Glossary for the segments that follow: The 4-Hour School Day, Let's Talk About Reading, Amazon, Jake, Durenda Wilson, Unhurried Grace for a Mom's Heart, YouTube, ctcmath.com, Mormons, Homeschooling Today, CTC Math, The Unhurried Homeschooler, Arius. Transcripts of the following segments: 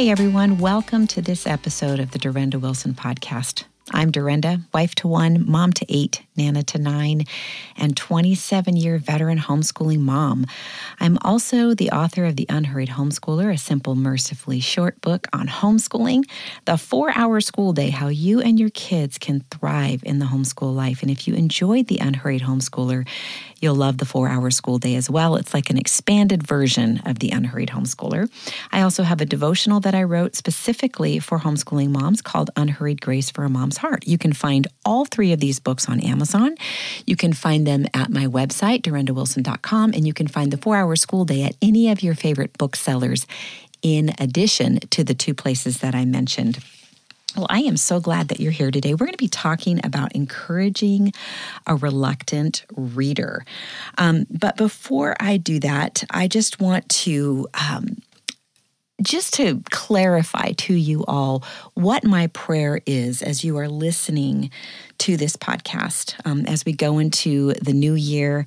Hey everyone, welcome to this episode of the Durenda Wilson podcast. I'm Durenda, wife to one, mom to eight, nana to nine, and 27-year veteran homeschooling mom. I'm also the author of The Unhurried Homeschooler, a simple, mercifully short book on homeschooling, The 4-Hour School Day, how you and your kids can thrive in the homeschool life. And if you enjoyed The Unhurried Homeschooler, you'll love The 4-Hour School Day as well. It's like an expanded version of The Unhurried Homeschooler. I also have a devotional that I wrote specifically for homeschooling moms called Unhurried Grace for a Mom's Heart. You can find all three of these books on Amazon. You can find them at my website, durendawilson.com, and you can find the 4-Hour School Day at any of your favorite booksellers, in addition to the two places that I mentioned. Well, I am so glad that you're here today. We're going to be talking about encouraging a reluctant reader. But before I do that, I just want to just to clarify to you all what my prayer is as you are listening to this podcast. As we go into the new year,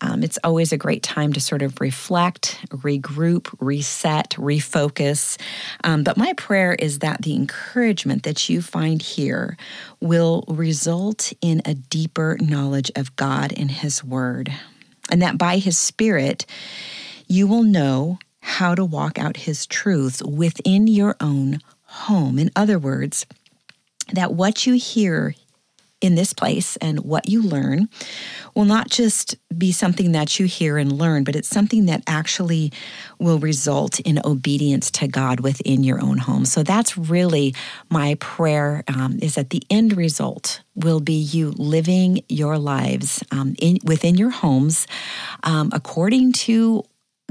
it's always a great time to sort of reflect, regroup, reset, refocus. But my prayer is that the encouragement that you find here will result in a deeper knowledge of God and His Word, and that by His Spirit, you will know how to walk out His truths within your own home. In other words, that what you hear in this place and what you learn will not just be something that you hear and learn, but it's something that actually will result in obedience to God within your own home. So that's really my prayer, is that the end result will be you living your lives within your homes according to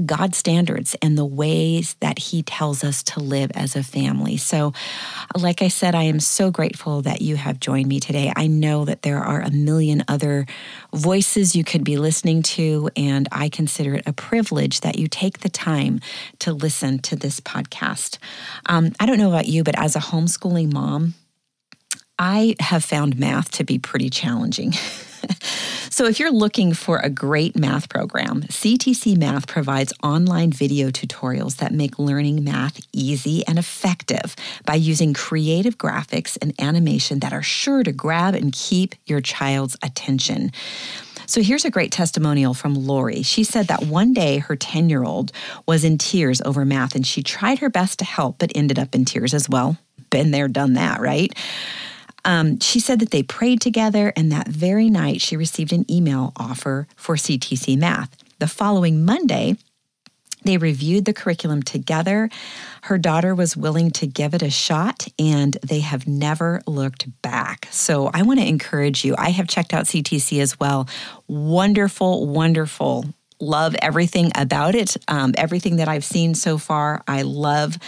God's standards and the ways that He tells us to live as a family. So, like I said, I am so grateful that you have joined me today. I know that there are a million other voices you could be listening to, and I consider it a privilege that you take the time to listen to this podcast. I don't know about you, but as a homeschooling mom, I have found math to be pretty challenging. So if you're looking for a great math program, CTC Math provides online video tutorials that make learning math easy and effective by using creative graphics and animation that are sure to grab and keep your child's attention. So here's a great testimonial from Lori. She said that one day her 10-year-old was in tears over math, and she tried her best to help but ended up in tears as well. Been there, done that, right? She said that they prayed together, and that very night she received an email offer for CTC Math. The following Monday, they reviewed the curriculum together. Her daughter was willing to give it a shot, and they have never looked back. So I want to encourage you. I have checked out CTC as well. Wonderful, wonderful. Love everything about it. Everything that I've seen so far, I love.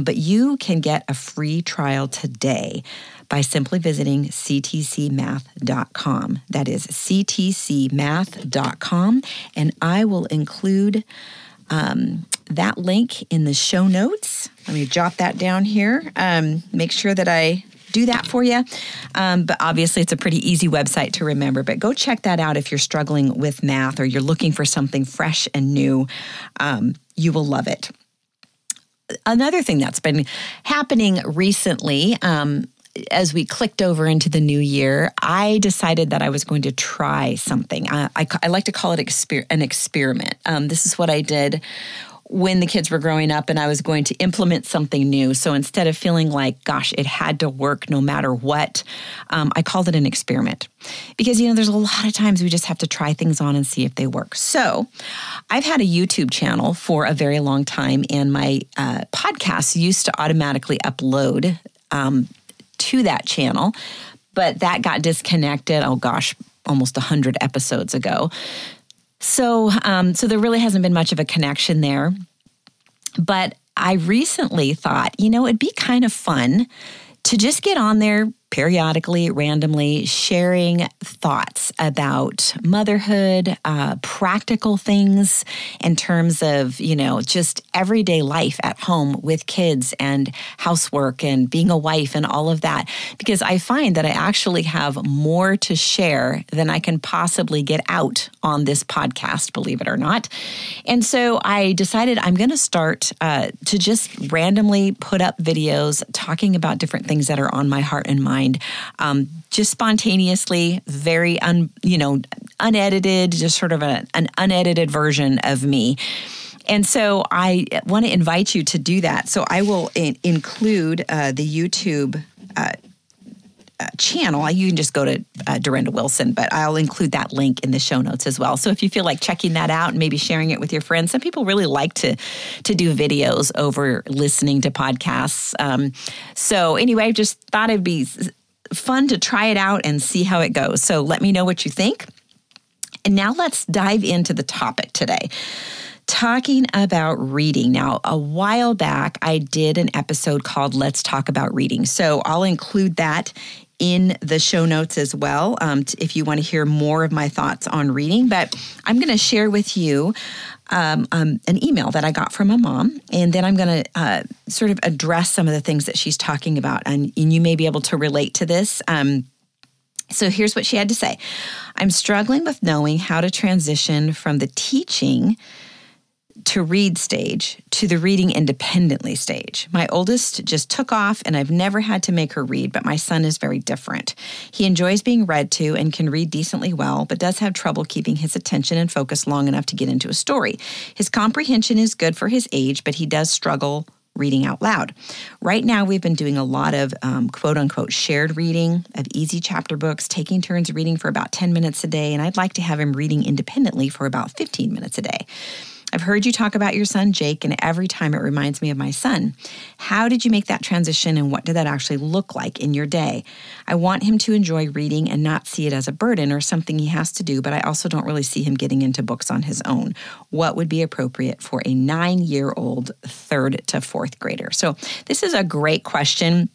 But you can get a free trial today by simply visiting ctcmath.com. That is ctcmath.com. And I will include that link in the show notes. Let me jot that down here. Make sure that I do that for you. But obviously it's a pretty easy website to remember, but go check that out if you're struggling with math or you're looking for something fresh and new. You will love it. Another thing that's been happening recently, as we clicked over into the new year, I decided that I was going to try something. I like to call it an experiment. This is what I did when the kids were growing up and I was going to implement something new. So instead of feeling like, gosh, it had to work no matter what, I called it an experiment. Because, there's a lot of times we just have to try things on and see if they work. So I've had a YouTube channel for a very long time, and my podcasts used to automatically upload to that channel, but that got disconnected, almost 100 episodes ago. So there really hasn't been much of a connection there. But I recently thought, it'd be kind of fun to just get on there periodically, randomly sharing thoughts about motherhood, practical things in terms of, just everyday life at home with kids and housework and being a wife and all of that. Because I find that I actually have more to share than I can possibly get out on this podcast, believe it or not. And so I decided I'm going to start to just randomly put up videos talking about different things that are on my heart and mind. Just spontaneously, very, unedited, just sort of an unedited version of me. And so I want to invite you to do that. So I will include the YouTube channel. You can just go to Durenda Wilson, but I'll include that link in the show notes as well. So if you feel like checking that out and maybe sharing it with your friends, some people really like to do videos over listening to podcasts. So anyway, I just thought it'd be fun to try it out and see how it goes. So let me know what you think. And now let's dive into the topic today. Talking about reading. Now, a while back, I did an episode called Let's Talk About Reading. So I'll include that in the show notes as well, if you want to hear more of my thoughts on reading. But I'm going to share with you an email that I got from a mom, and then I'm going to sort of address some of the things that she's talking about, and you may be able to relate to this. So here's what she had to say. I'm struggling with knowing how to transition from the teaching to read stage to the reading independently stage. My oldest just took off and I've never had to make her read, but my son is very different. He enjoys being read to and can read decently well, but does have trouble keeping his attention and focus long enough to get into a story. His comprehension is good for his age, but he does struggle reading out loud. Right now, we've been doing a lot of quote unquote shared reading of easy chapter books, taking turns reading for about 10 minutes a day, and I'd like to have him reading independently for about 15 minutes a day. I've heard you talk about your son, Jake, and every time it reminds me of my son. How did you make that transition, and what did that actually look like in your day? I want him to enjoy reading and not see it as a burden or something he has to do, but I also don't really see him getting into books on his own. What would be appropriate for a 9-year-old 3rd to 4th grader? So this is a great question,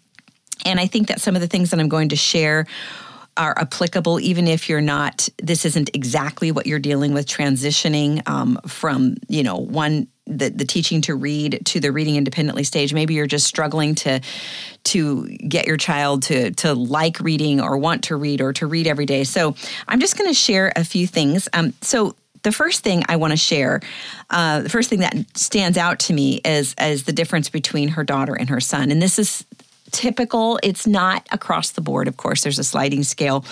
and I think that some of the things that I'm going to share are applicable, even if you're not, this isn't exactly what you're dealing with transitioning from, the teaching to read to the reading independently stage. Maybe you're just struggling to get your child to like reading or want to read or to read every day. So I'm just going to share a few things. So the first thing I want to share, the first thing that stands out to me is the difference between her daughter and her son. And this is typical. It's not across the board. Of course, there's a sliding scale,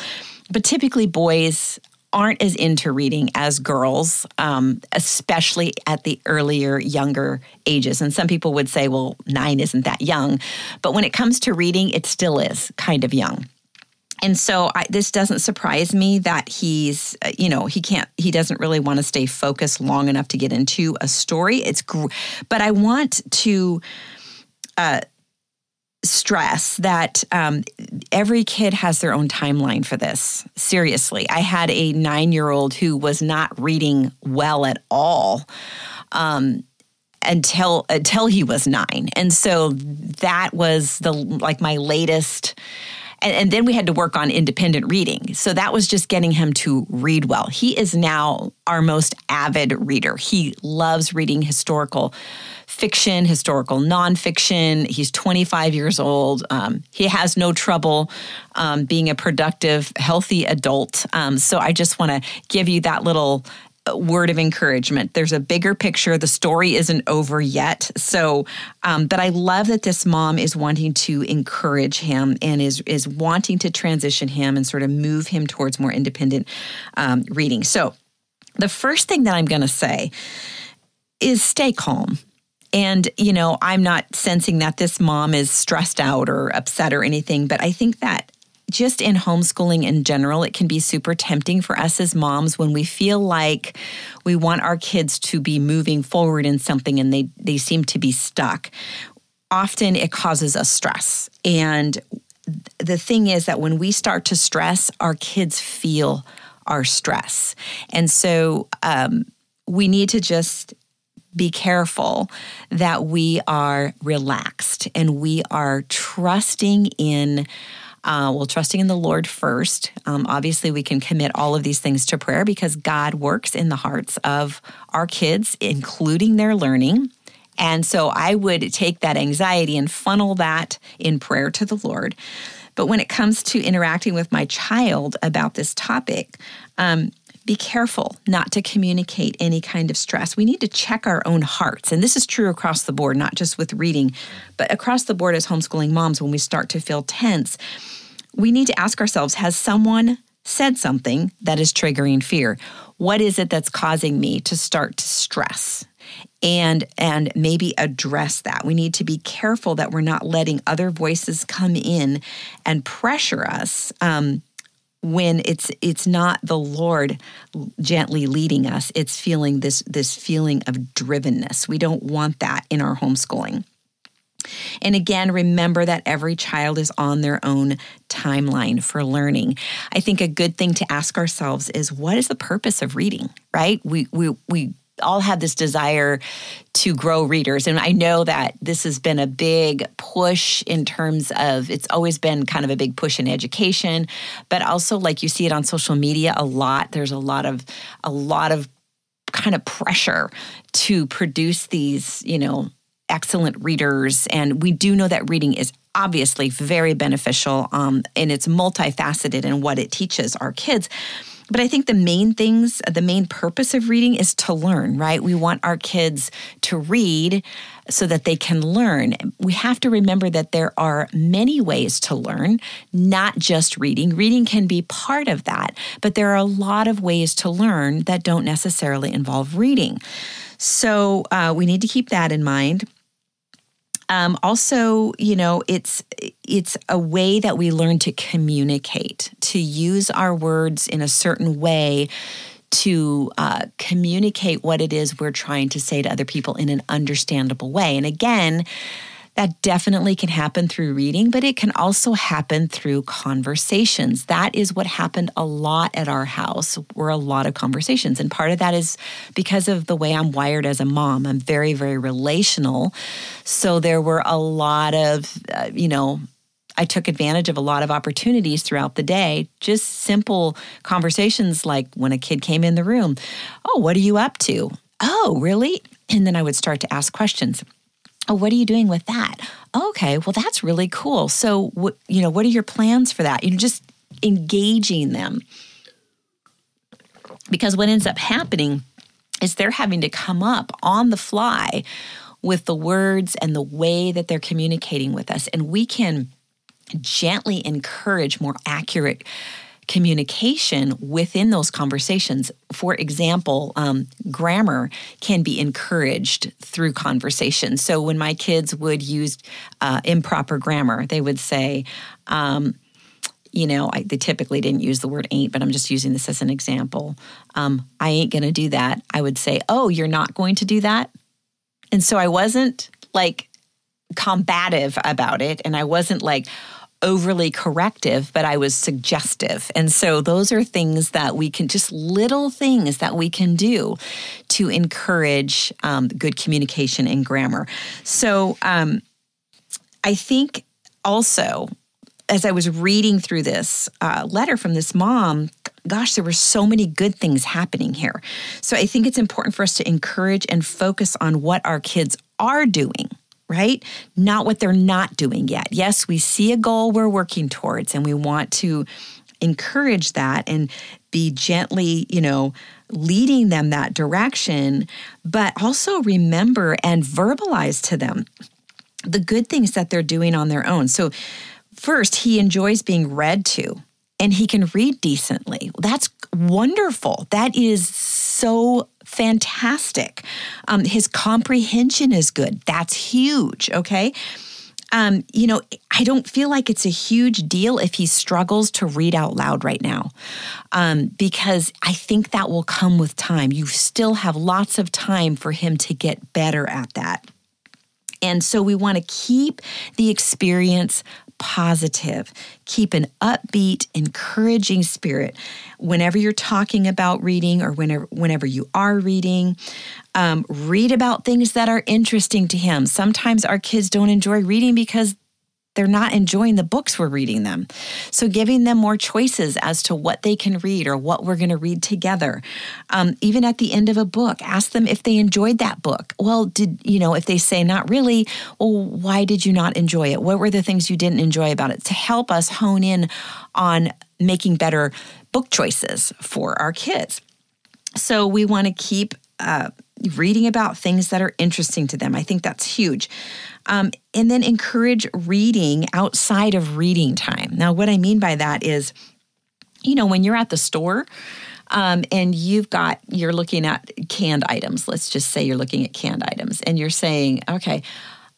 but typically boys aren't as into reading as girls, especially at the earlier, younger ages. And some people would say, well, 9 isn't that young, but when it comes to reading, it still is kind of young. And so this doesn't surprise me that he's, he doesn't really want to stay focused long enough to get into a story. But I want to, stress that every kid has their own timeline for this. Seriously, I had a 9-year-old who was not reading well at all until he was 9. And so that was my latest. And then we had to work on independent reading. So that was just getting him to read well. He is now our most avid reader. He loves reading historical fiction, historical nonfiction. He's 25 years old. He has no trouble being a productive, healthy adult. So I just want to give you that little word of encouragement. There's a bigger picture. The story isn't over yet. So, but I love that this mom is wanting to encourage him and is wanting to transition him and sort of move him towards more independent reading. So the first thing that I'm going to say is stay calm. And, I'm not sensing that this mom is stressed out or upset or anything, but I think that just in homeschooling in general, it can be super tempting for us as moms when we feel like we want our kids to be moving forward in something and they seem to be stuck. Often it causes us stress. And the thing is that when we start to stress, our kids feel our stress. And so we need to just be careful that we are relaxed and we are trusting in Well, trusting in the Lord first. Obviously, we can commit all of these things to prayer because God works in the hearts of our kids, including their learning. And so I would take that anxiety and funnel that in prayer to the Lord. But when it comes to interacting with my child about this topic, be careful not to communicate any kind of stress. We need to check our own hearts. And this is true across the board, not just with reading, but across the board as homeschooling moms, when we start to feel tense, we need to ask ourselves, has someone said something that is triggering fear? What is it that's causing me to start to stress? And maybe address that. We need to be careful that we're not letting other voices come in and pressure us when it's not the Lord gently leading us. It's feeling this feeling of drivenness. We don't want that in our homeschooling. And again, remember that every child is on their own timeline for learning. I think a good thing to ask ourselves is, what is the purpose of reading, right? We all have this desire to grow readers. And I know that this has been a big push in terms of, it's always been kind of a big push in education, but also like you see it on social media a lot. There's a lot of kind of pressure to produce these, excellent readers. And we do know that reading is obviously very beneficial, and it's multifaceted in what it teaches our kids. But I think the main purpose of reading is to learn, right? We want our kids to read so that they can learn. We have to remember that there are many ways to learn, not just reading. Reading can be part of that, but there are a lot of ways to learn that don't necessarily involve reading. So we need to keep that in mind. Also, it's a way that we learn to communicate, to use our words in a certain way to communicate what it is we're trying to say to other people in an understandable way. And again, that definitely can happen through reading, but it can also happen through conversations. That is what happened a lot at our house, were a lot of conversations. And part of that is because of the way I'm wired as a mom. I'm very, very relational. So there were a lot of, I took advantage of a lot of opportunities throughout the day, just simple conversations like when a kid came in the room, "Oh, what are you up to?" "Oh, really?" And then I would start to ask questions. "Oh, what are you doing with that?" "Okay, well, that's really cool. So, what are your plans for that?" Just engaging them. Because what ends up happening is they're having to come up on the fly with the words and the way that they're communicating with us. And we can gently encourage more accurate communication within those conversations. For example, grammar can be encouraged through conversation. So when my kids would use improper grammar, they would say, they typically didn't use the word "ain't," but I'm just using this as an example. "I ain't going to do that." I would say, "Oh, you're not going to do that?" And so I wasn't like combative about it. And I wasn't like overly corrective, but I was suggestive. And so those are things that we can, just little things that we can do to encourage good communication and grammar. So I think also, as I was reading through this letter from this mom, gosh, there were so many good things happening here. So I think it's important for us to encourage and focus on what our kids are doing, right? Not what they're not doing yet. Yes, we see a goal we're working towards and we want to encourage that and be gently, leading them that direction, but also remember and verbalize to them the good things that they're doing on their own. So first, he enjoys being read to and he can read decently. That's wonderful. That is so fantastic. His comprehension is good. That's huge, okay? I don't feel like it's a huge deal if he struggles to read out loud right now, because I think that will come with time. You still have lots of time for him to get better at that. And so we want to keep the experience positive. Keep an upbeat, encouraging spirit whenever you're talking about reading or whenever you are reading. Read about things that are interesting to him. Sometimes our kids don't enjoy reading because they're not enjoying the books we're reading them. So giving them more choices as to what they can read or what we're going to read together. Even at the end of a book, ask them if they enjoyed that book. Well, if they say not really, well, why did you not enjoy it? What were the things you didn't enjoy about it? To help us hone in on making better book choices for our kids. So we want to keep reading about things that are interesting to them. I think that's huge. And then encourage reading outside of reading time. Now, what I mean by that is, when you're at the store and you're looking at canned items, let's just say you're looking at canned items and you're saying, okay,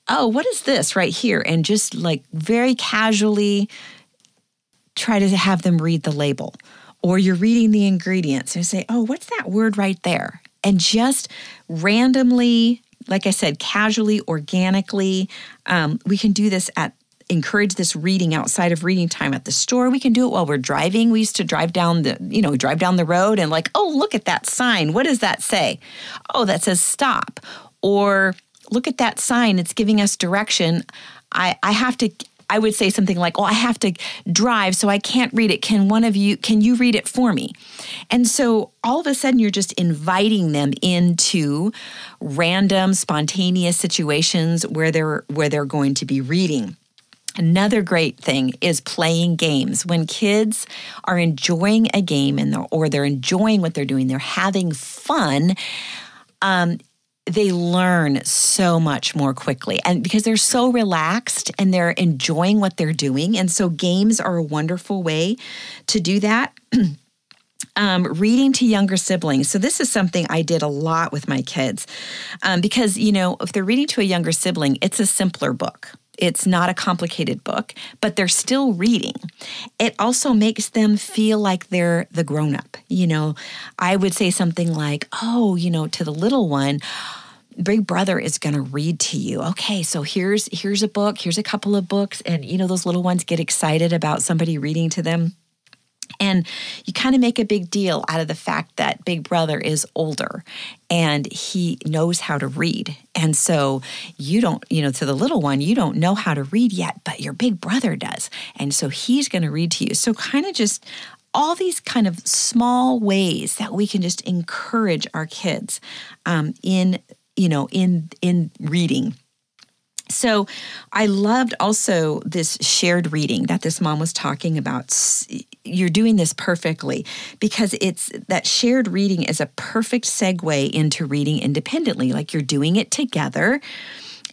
oh, what is this right here? And just like very casually try to have them read the label. Or you're reading the ingredients and say, oh, what's that word right there? And just randomly, like I said, casually, organically, we can do this encourage this reading outside of reading time at the store. We can do it while we're driving. We used to drive down the road and like, oh, look at that sign. What does that say? Oh, that says stop. Or look at that sign. It's giving us direction. I would say something like, well, I have to drive, so I can't read it. Can you read it for me? And so all of a sudden, you're just inviting them into random, spontaneous situations where they're going to be reading. Another great thing is playing games. When kids are enjoying a game or they're enjoying what they're doing, they're having fun, they learn so much more quickly, and because they're so relaxed and they're enjoying what they're doing. And so games are a wonderful way to do that. Reading to younger siblings. So this is something I did a lot with my kids because, if they're reading to a younger sibling, it's a simpler book. It's not a complicated book, but they're still reading. It also makes them feel like they're the grown-up. I would say something like, oh, to the little one, big brother is going to read to you. Okay, so here's a book, here's a couple of books. And, those little ones get excited about somebody reading to them. And you kind of make a big deal out of the fact that big brother is older and he knows how to read. And so you don't, to the little one, you don't know how to read yet, but your big brother does. And so he's going to read to you. So kind of just all these kind of small ways that we can just encourage our kids in reading. So I loved also this shared reading that this mom was talking about. You're doing this perfectly because it's that shared reading is a perfect segue into reading independently, like you're doing it together.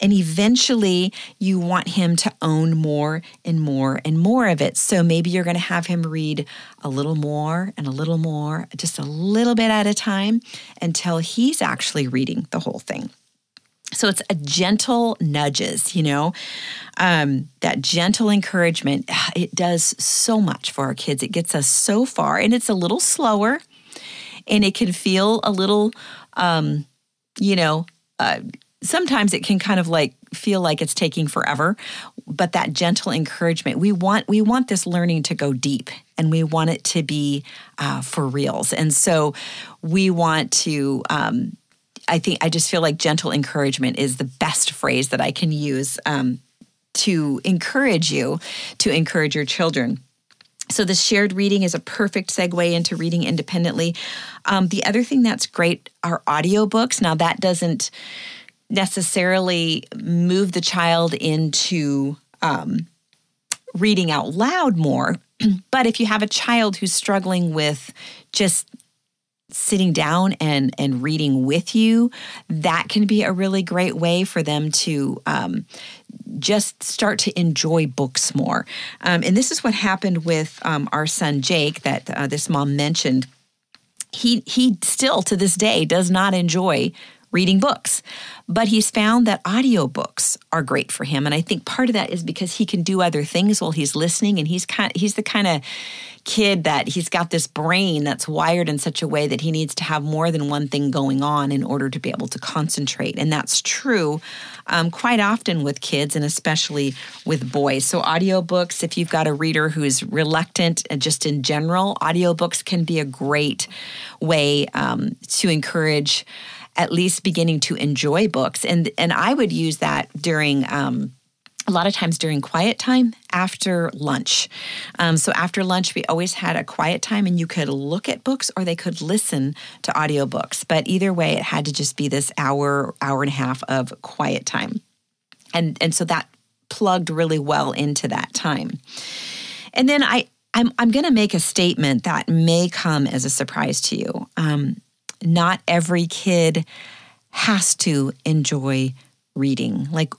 And eventually you want him to own more and more and more of it. So maybe you're going to have him read a little more and a little more, just a little bit at a time until he's actually reading the whole thing. So it's a gentle nudges, that gentle encouragement. It does so much for our kids. It gets us so far, and it's a little slower, and it can feel a little, sometimes it can kind of like feel like it's taking forever. But that gentle encouragement, we want this learning to go deep, and we want it to be for reals. And so we want to. I just feel like gentle encouragement is the best phrase that I can use to encourage you to encourage your children. So the shared reading is a perfect segue into reading independently. The other thing that's great are audiobooks. Now, that doesn't necessarily move the child into reading out loud more, but if you have a child who's struggling with just sitting down and reading with you, that can be a really great way for them to just start to enjoy books more. And this is what happened with our son, Jake, that this mom mentioned. He still to this day does not enjoy reading books, but he's found that audiobooks are great for him. And I think part of that is because he can do other things while he's listening, and he's the kind of kid that he's got this brain that's wired in such a way that he needs to have more than one thing going on in order to be able to concentrate. And that's true quite often with kids, and especially with boys. So audiobooks, if you've got a reader who is reluctant just in general, audiobooks can be a great way to encourage at least beginning to enjoy books. And I would use that during a lot of times during quiet time after lunch. So after lunch, we always had a quiet time, and you could look at books or they could listen to audiobooks. But either way, it had to just be this hour and a half of quiet time. And so that plugged really well into that time. And then I'm going to make a statement that may come as a surprise to you. Not every kid has to enjoy reading. Like,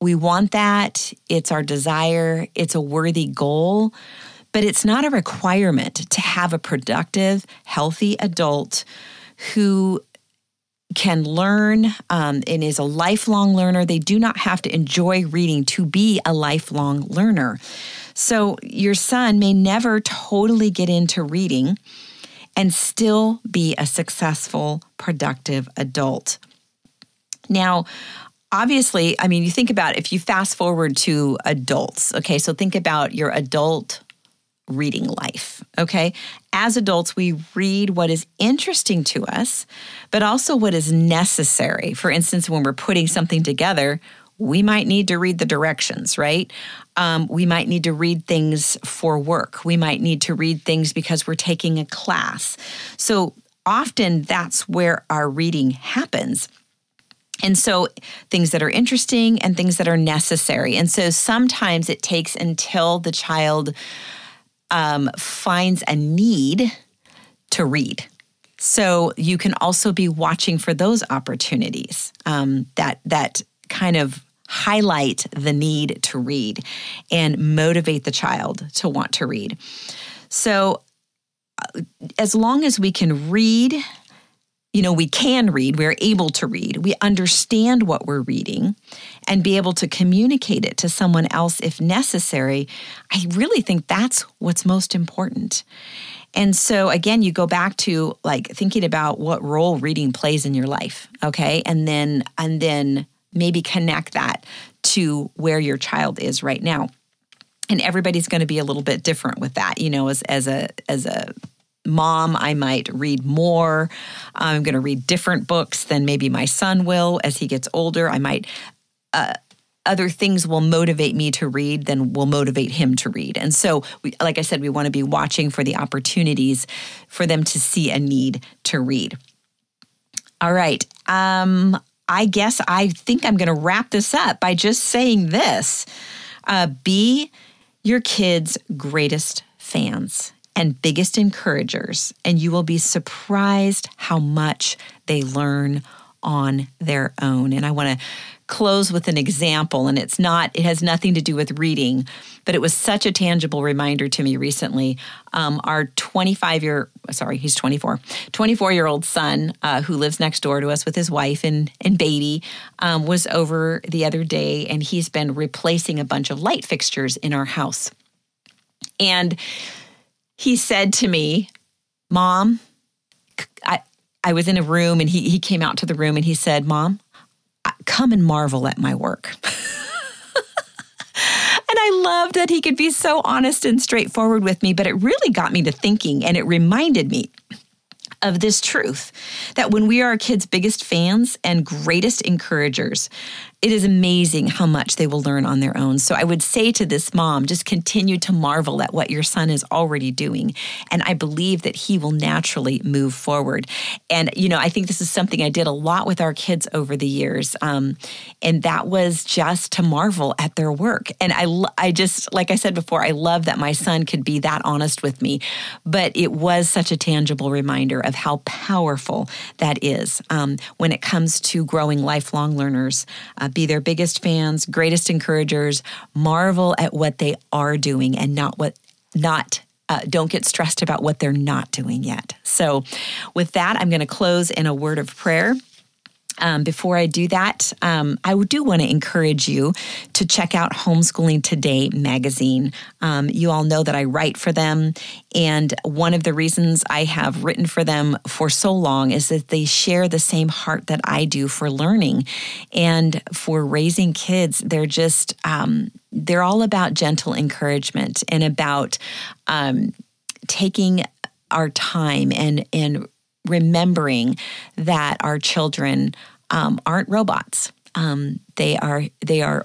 we want that. It's our desire. It's a worthy goal, but it's not a requirement to have a productive, healthy adult who can learn and is a lifelong learner. They do not have to enjoy reading to be a lifelong learner. So your son may never totally get into reading and still be a successful, productive adult. Now, obviously, I mean, you think about if you fast forward to adults, okay? So think about your adult reading life, okay? As adults, we read what is interesting to us, but also what is necessary. For instance, when we're putting something together, we might need to read the directions, right? We might need to read things for work. We might need to read things because we're taking a class. So often that's where our reading happens. And so things that are interesting and things that are necessary. And so sometimes it takes until the child finds a need to read. So you can also be watching for those opportunities that kind of highlight the need to read and motivate the child to want to read. So as long as we can read, we can read, we're able to read, we understand what we're reading and be able to communicate it to someone else if necessary, I really think that's what's most important. And so again, you go back to like thinking about what role reading plays in your life, okay? And then maybe connect that to where your child is right now. And everybody's going to be a little bit different with that, as a mom, I might read more. I'm going to read different books than maybe my son will as he gets older. I might, other things will motivate me to read than will motivate him to read. And so, like I said, we want to be watching for the opportunities for them to see a need to read. All right. I think I'm going to wrap this up by just saying this. Be your kids' greatest fans and biggest encouragers, and you will be surprised how much they learn on their own. And I want to close with an example, and it has nothing to do with reading, but it was such a tangible reminder to me recently. Our 24-year-old son who lives next door to us with his wife and baby was over the other day, and he's been replacing a bunch of light fixtures in our house. And he said to me, Mom, I was in a room, and he came out to the room and he said, Mom, come and marvel at my work. And I loved that he could be so honest and straightforward with me, but it really got me to thinking, and it reminded me of this truth, that when we are our kids' biggest fans and greatest encouragers, it is amazing how much they will learn on their own. So I would say to this mom, just continue to marvel at what your son is already doing. And I believe that he will naturally move forward. And, I think this is something I did a lot with our kids over the years. And that was just to marvel at their work. And I just, like I said before, I love that my son could be that honest with me. But it was such a tangible reminder of how powerful that is when it comes to growing lifelong learners. Be their biggest fans, greatest encouragers, marvel at what they are doing, and don't get stressed about what they're not doing yet. So with that, I'm going to close in a word of prayer. Before I do that, I do want to encourage you to check out Homeschooling Today magazine. You all know that I write for them, and one of the reasons I have written for them for so long is that they share the same heart that I do for learning and for raising kids. They're just, they're all about gentle encouragement and about taking our time and remembering that our children aren't robots. They are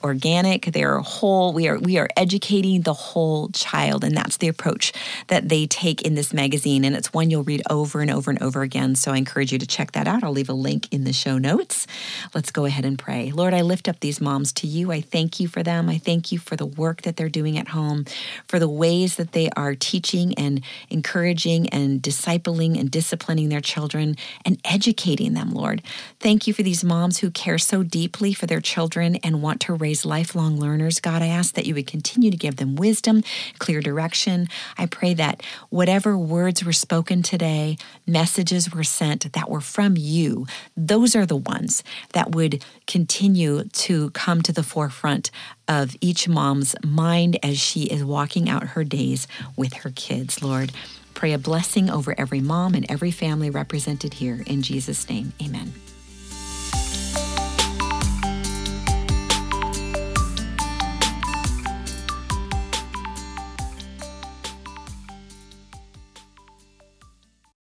organic. They are whole. We are educating the whole child, and that's the approach that they take in this magazine. And it's one you'll read over and over and over again. So I encourage you to check that out. I'll leave a link in the show notes. Let's go ahead and pray. Lord, I lift up these moms to you. I thank you for them. I thank you for the work that they're doing at home, for the ways that they are teaching and encouraging and discipling and disciplining their children and educating them, Lord. Thank you for these moms who care so deeply for their children and want to raise lifelong learners. God, I ask that you would continue to give them wisdom, clear direction. I pray that whatever words were spoken today, messages were sent that were from you, those are the ones that would continue to come to the forefront of each mom's mind as she is walking out her days with her kids, Lord. Pray a blessing over every mom and every family represented here. In Jesus' name, amen.